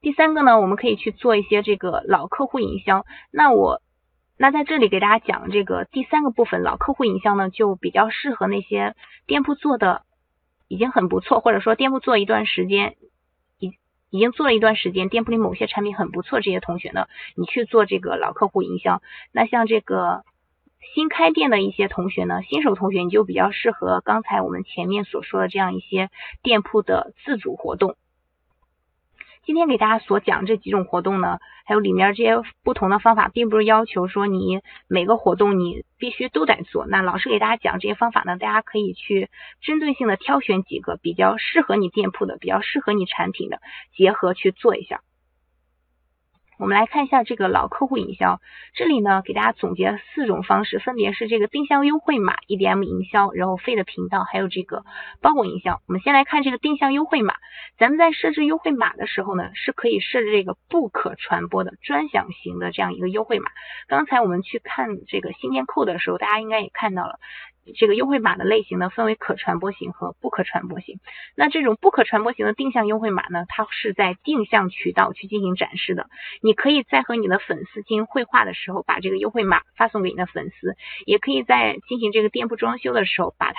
第三个呢，我们可以去做一些这个老客户营销。那在这里给大家讲这个第三个部分，老客户营销呢，就比较适合那些店铺做的已经很不错，或者说店铺做一段时间，已经做了一段时间，店铺里某些产品很不错，这些同学呢，你去做这个老客户营销。那像这个新开店的一些同学呢，新手同学你就比较适合刚才我们前面所说的这样一些店铺的自主活动。今天给大家所讲这几种活动呢，还有里面这些不同的方法，并不是要求说你每个活动你必须都得做。那老师给大家讲这些方法呢，大家可以去针对性的挑选几个比较适合你店铺的、比较适合你产品的，结合去做一下。我们来看一下这个老客户营销，这里呢给大家总结了四种方式，分别是这个定向优惠码、EDM 营销，然后费的频道，还有这个包裹营销。我们先来看这个定向优惠码，咱们在设置优惠码的时候呢，是可以设置这个不可传播的专享型的这样一个优惠码。刚才我们去看这个新店扣的时候，大家应该也看到了，这个优惠码的类型呢分为可传播型和不可传播型。那这种不可传播型的定向优惠码呢，它是在定向渠道去进行展示的。你可以在和你的粉丝进行绘画的时候，把这个优惠码发送给你的粉丝，也可以在进行这个店铺装修的时候，把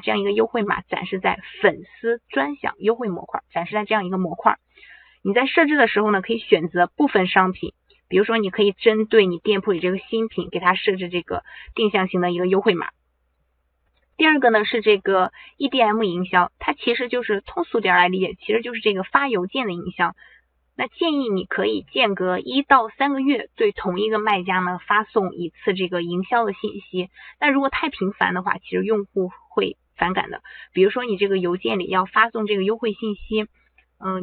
这样一个优惠码展示在粉丝专享优惠模块，展示在这样一个模块。你在设置的时候呢，可以选择部分商品，比如说你可以针对你店铺里这个新品，给它设置这个定向型的一个优惠码。第二个呢是这个 EDM 营销，它其实就是通俗点来理解，其实就是这个发邮件的营销。那建议你可以间隔1到3个月对同一个卖家呢发送一次这个营销的信息。那如果太频繁的话，其实用户会反感的。比如说你这个邮件里要发送这个优惠信息，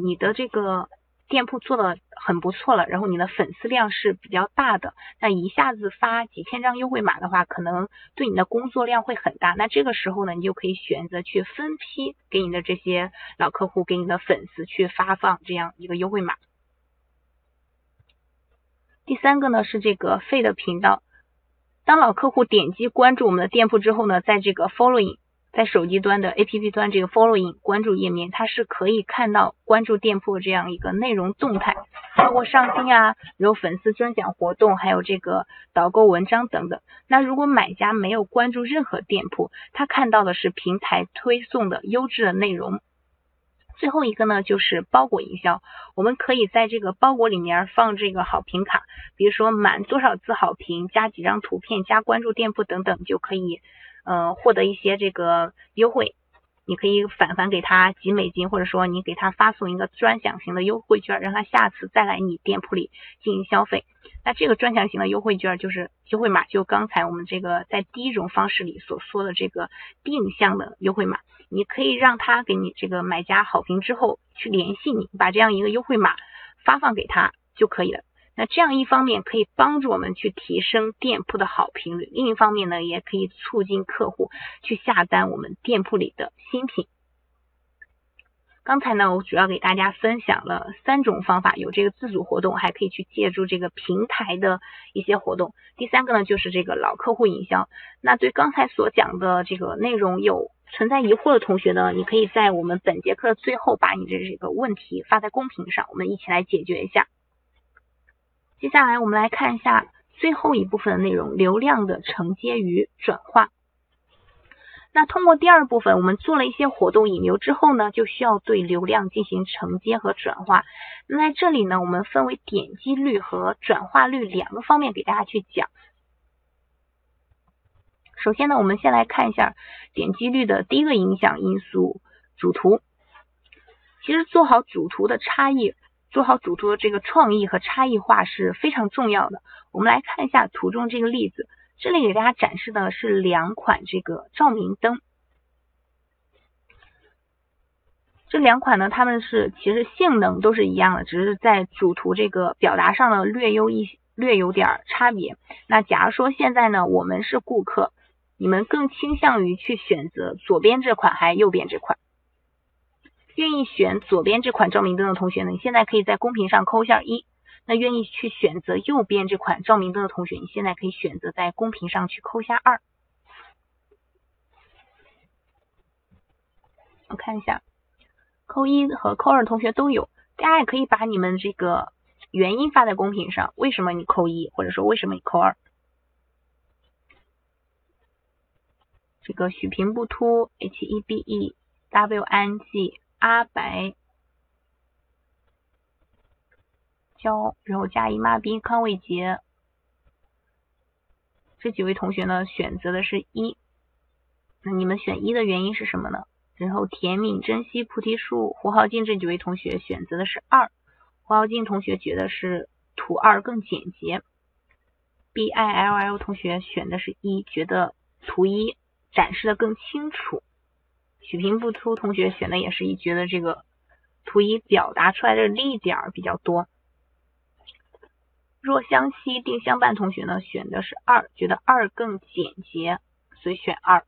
你的这个店铺做的很不错了，然后你的粉丝量是比较大的，那一下子发几千张优惠码的话，可能对你的工作量会很大。那这个时候呢，你就可以选择去分批给你的这些老客户、给你的粉丝去发放这样一个优惠码。第三个呢是这个费的频道，当老客户点击关注我们的店铺之后呢，在这个 following，在手机端的 APP 端这个 following 关注页面，它是可以看到关注店铺这样一个内容动态，包括上新啊，有粉丝专享活动，还有这个导购文章等等。那如果买家没有关注任何店铺，他看到的是平台推送的优质的内容。最后一个呢就是包裹营销，我们可以在这个包裹里面放这个好评卡，比如说满多少次好评加几张图片加关注店铺等等，就可以获得一些这个优惠。你可以返还给他几美金，或者说你给他发送一个专享型的优惠券，让他下次再来你店铺里进行消费。那这个专享型的优惠券就是优惠码，就刚才我们这个在第一种方式里所说的这个定向的优惠码。你可以让他给你这个买家好评之后去联系你，把这样一个优惠码发放给他就可以了。那这样一方面可以帮助我们去提升店铺的好评率，另一方面呢也可以促进客户去下单我们店铺里的新品。刚才呢我主要给大家分享了三种方法，有这个自主活动，还可以去借助这个平台的一些活动。第三个呢就是这个老客户营销。那对刚才所讲的这个内容有存在疑惑的同学呢，你可以在我们本节课的最后把你的这个问题发在公屏上，我们一起来解决一下。接下来我们来看一下最后一部分的内容，流量的承接与转化。那通过第二部分，我们做了一些活动引流之后呢，就需要对流量进行承接和转化。那在这里呢，我们分为点击率和转化率两个方面给大家去讲。首先呢，我们先来看一下点击率的第一个影响因素——主图。其实做好主图的差异，做好主图的这个创意和差异化是非常重要的。我们来看一下图中这个例子。这里给大家展示的是2款这个照明灯，这2款呢，它们其实性能都是一样的，只是在主图这个表达上呢略有点差别。那假如说现在呢我们是顾客，你们更倾向于去选择左边这款还是右边这款？愿意选左边这款照明灯的同学呢，你现在可以在公屏上扣一下1。那愿意去选择右边这款照明灯的同学，你现在可以选择在公屏上去扣下2。我看一下，扣1和扣2同学都有。大家也可以把你们这个原因发在公屏上，为什么你扣一，或者说为什么你扣二。这个许平不秃 HEBEWANG 阿白娇，然后加姨妈斌康卫杰，这几位同学呢选择的是一，那你们选一的原因是什么呢？然后田敏、珍惜、菩提树、胡浩静这几位同学选择的是二，胡浩静同学觉得是图二更简洁 ，BILL 同学选的是一，觉得图一展示的更清楚，许平不秃同学选的也是一，觉得这个图一表达出来的力点比较多。若相惜、定相伴同学呢选的是二，觉得二更简洁，所以选二。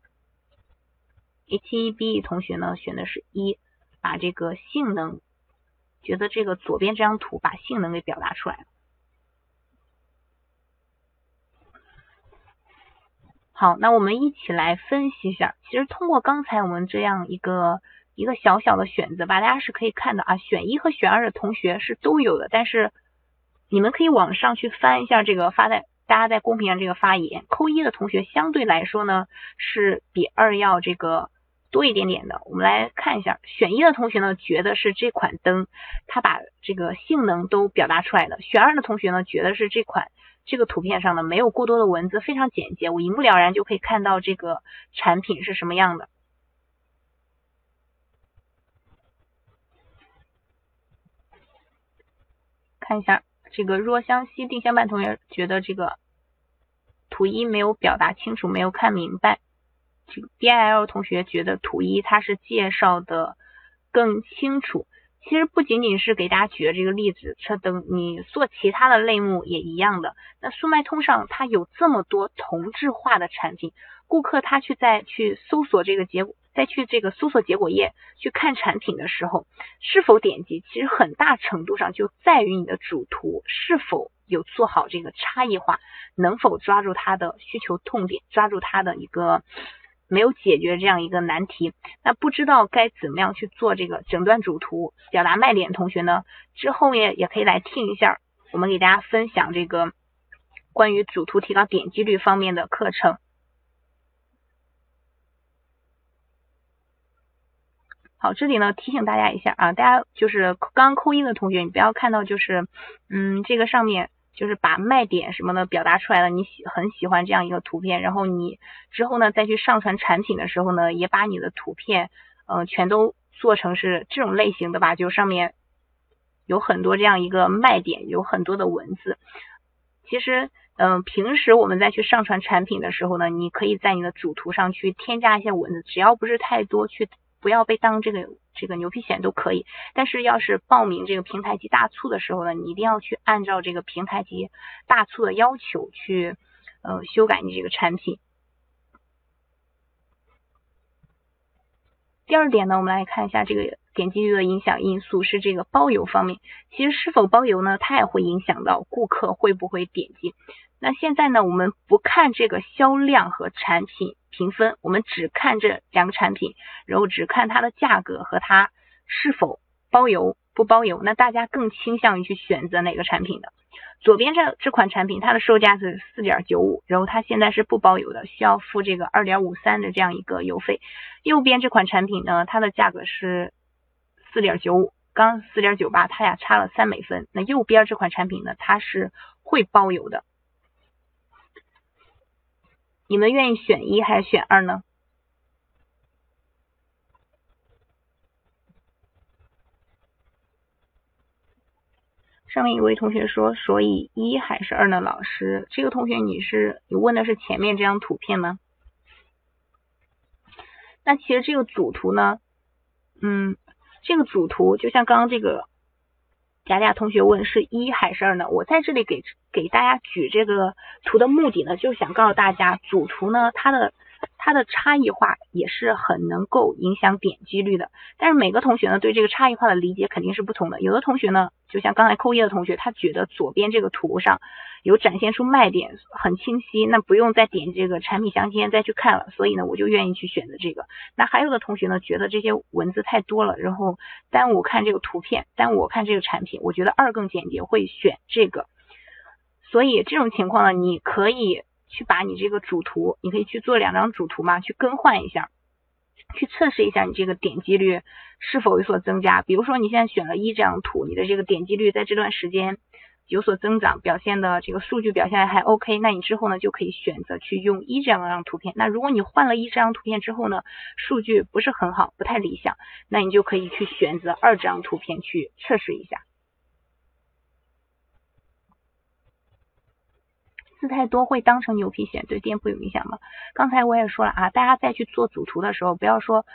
HEB 同学呢选的是一，把这个性能，觉得这个左边这张图把性能给表达出来了。好，那我们一起来分析一下。其实通过刚才我们这样一个小小的选择吧，大家是可以看到啊，选一和选二的同学是都有的，但是你们可以往上去翻一下这个发在。大家在公屏上这个发言，扣一的同学相对来说呢是比二要这个多一点点的。我们来看一下，选一的同学呢觉得是这款灯它把这个性能都表达出来的，选二的同学呢觉得是这个图片上呢没有过多的文字，非常简洁，我一目了然就可以看到这个产品是什么样的。看一下这个若相惜、定相伴同学觉得这个图一没有表达清楚，没有看明白。这个 BIL 同学觉得图一它是介绍的更清楚。其实不仅仅是给大家举的这个例子，车灯你做其他的类目也一样的。那速卖通上它有这么多同质化的产品，顾客他再去搜索这个结果，再去这个搜索结果页去看产品的时候，是否点击，其实很大程度上就在于你的主图是否有做好这个差异化，能否抓住它的需求痛点，抓住它的一个没有解决这样一个难题。那不知道该怎么样去做这个整段主图表达卖点同学呢，之后也可以来听一下我们给大家分享这个关于主图提高点击率方面的课程。好，这里呢提醒大家一下啊，大家就是刚刚扣一的同学，你不要看到就是这个上面就是把卖点什么的表达出来了，你很喜欢这样一个图片，然后你之后呢再去上传产品的时候呢，也把你的图片全都做成是这种类型的吧，就上面有很多这样一个卖点，有很多的文字。其实平时我们再去上传产品的时候呢，你可以在你的主图上去添加一些文字，只要不是太多，去不要被当这个牛皮癣都可以，但是要是报名这个平台级大促的时候呢，你一定要去按照这个平台级大促的要求去修改你这个产品。第二点呢，我们来看一下这个点击率的影响因素是这个包邮方面。其实是否包邮呢，它也会影响到顾客会不会点击。那现在呢，我们不看这个销量和产品评分，我们只看这两个产品，然后只看它的价格和它是否包邮不包邮。那大家更倾向于去选择哪个产品的？左边这款产品它的售价是 4.95， 然后它现在是不包邮的，需要付这个 2.53 的这样一个邮费。右边这款产品呢，它的价格是 4.95， 刚 4.98， 它俩差了3美分。那右边这款产品呢，它是会包邮的。你们愿意选一还是选二呢？上面一位同学说，所以一还是二呢？老师，这个同学你问的是前面这张图片吗？那其实这个主图呢，这个主图就像刚刚这个贾贾同学问是一还是二呢？我在这里给大家举这个图的目的呢，就想告诉大家，主图呢，它它的差异化也是很能够影响点击率的。但是每个同学呢对这个差异化的理解肯定是不同的，有的同学呢就像刚才扣一的同学，他觉得左边这个图上有展现出卖点很清晰，那不用再点这个产品详情页再去看了，所以呢我就愿意去选择这个。那还有的同学呢觉得这些文字太多了，然后耽误我看这个图片，耽误我看这个产品，我觉得二更简洁，会选这个。所以这种情况呢，你可以去把你这个主图，你可以去做2张主图嘛，去更换一下，去测试一下你这个点击率是否有所增加。比如说你现在选了1张图，你的这个点击率在这段时间有所增长，表现的这个数据表现还 OK， 那你之后呢就可以选择去用1张图片。那如果你换了1张图片之后呢，数据不是很好，不太理想，那你就可以去选择2张图片去测试一下。字太多会当成牛皮癣，对店铺有影响吗？刚才我也说了啊，大家再去做主图的时候，不要说，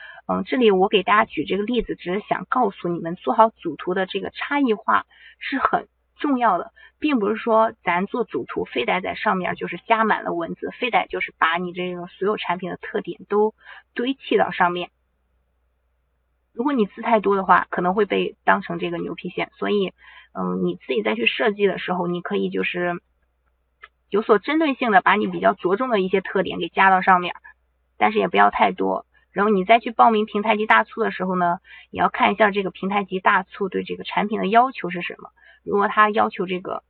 这里我给大家举这个例子，只是想告诉你们，做好主图的这个差异化是很重要的，并不是说咱做主图非得在上面就是加满了文字，非得就是把你这个所有产品的特点都堆砌到上面。如果你字太多的话，可能会被当成这个牛皮癣，所以，你自己再去设计的时候，你可以就是有所针对性的把你比较着重的一些特点给加到上面，但是也不要太多。然后你再去报名平台级大促的时候呢，也要看一下这个平台级大促对这个产品的要求是什么。如果他要求这个，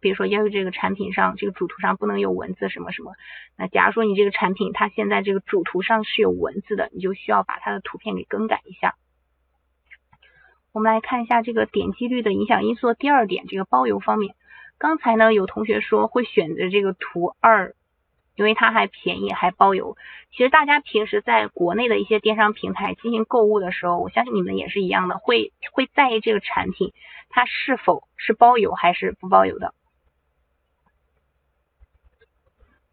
比如说要求这个产品上这个主图上不能有文字什么什么，那假如说你这个产品它现在这个主图上是有文字的，你就需要把它的图片给更改一下。我们来看一下这个点击率的影响因素第2点，这个包邮方面。刚才呢有同学说会选择这个图2，因为它还便宜还包邮。其实大家平时在国内的一些电商平台进行购物的时候，我相信你们也是一样的，会在意这个产品它是否是包邮还是不包邮的。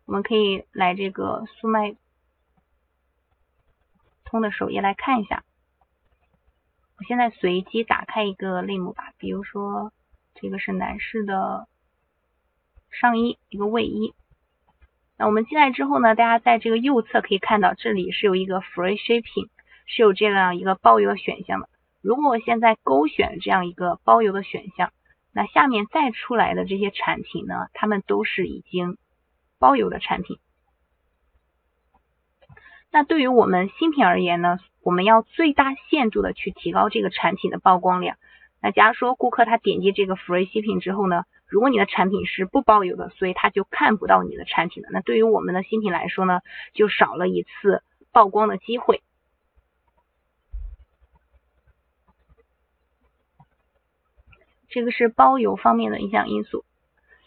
我们可以来这个速卖通的首页来看一下。我现在随机打开一个类目吧，比如说这个是男士的上衣，一个卫衣。那我们进来之后呢，大家在这个右侧可以看到，这里是有一个 free shipping， 是有这样一个包邮选项的。如果我现在勾选这样一个包邮的选项，那下面再出来的这些产品呢，它们都是已经包邮的产品。那对于我们新品而言呢，我们要最大限度的去提高这个产品的曝光量。那假如说顾客他点击这个 free shipping 之后呢，如果你的产品是不包邮的，所以他就看不到你的产品了。那对于我们的新品来说呢，就少了一次曝光的机会。这个是包邮方面的影响因素。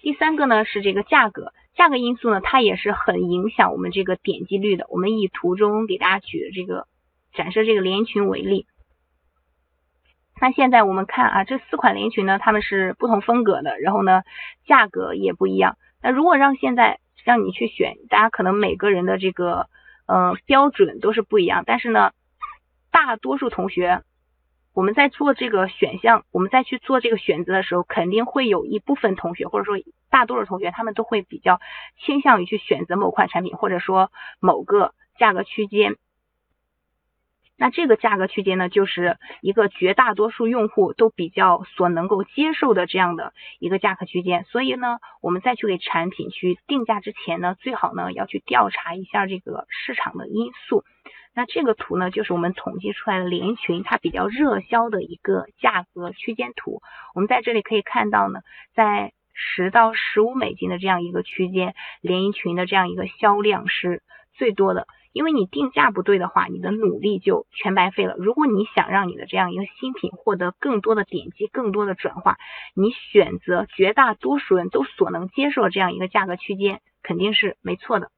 第3个呢是这个价格，价格因素呢它也是很影响我们这个点击率的。我们以图中给大家举的这个展示这个连衣裙为例。那现在我们看啊，这4款连衣裙呢，它们是不同风格的，然后呢，价格也不一样。那如果让你去选，大家可能每个人的这个标准都是不一样，但是呢，大多数同学，我们再去做这个选择的时候，肯定会有一部分同学，或者说大多数同学，他们都会比较倾向于去选择某款产品，或者说某个价格区间。那这个价格区间呢，就是一个绝大多数用户都比较所能够接受的这样的一个价格区间。所以呢，我们再去给产品去定价之前呢，最好呢要去调查一下这个市场的因素。那这个图呢，就是我们统计出来的连衣裙它比较热销的一个价格区间图。我们在这里可以看到呢，在$10到$15的这样一个区间，连衣裙的这样一个销量是最多的。因为你定价不对的话，你的努力就全白费了。如果你想让你的这样一个新品获得更多的点击，更多的转化，你选择绝大多数人都所能接受这样一个价格区间肯定是没错的。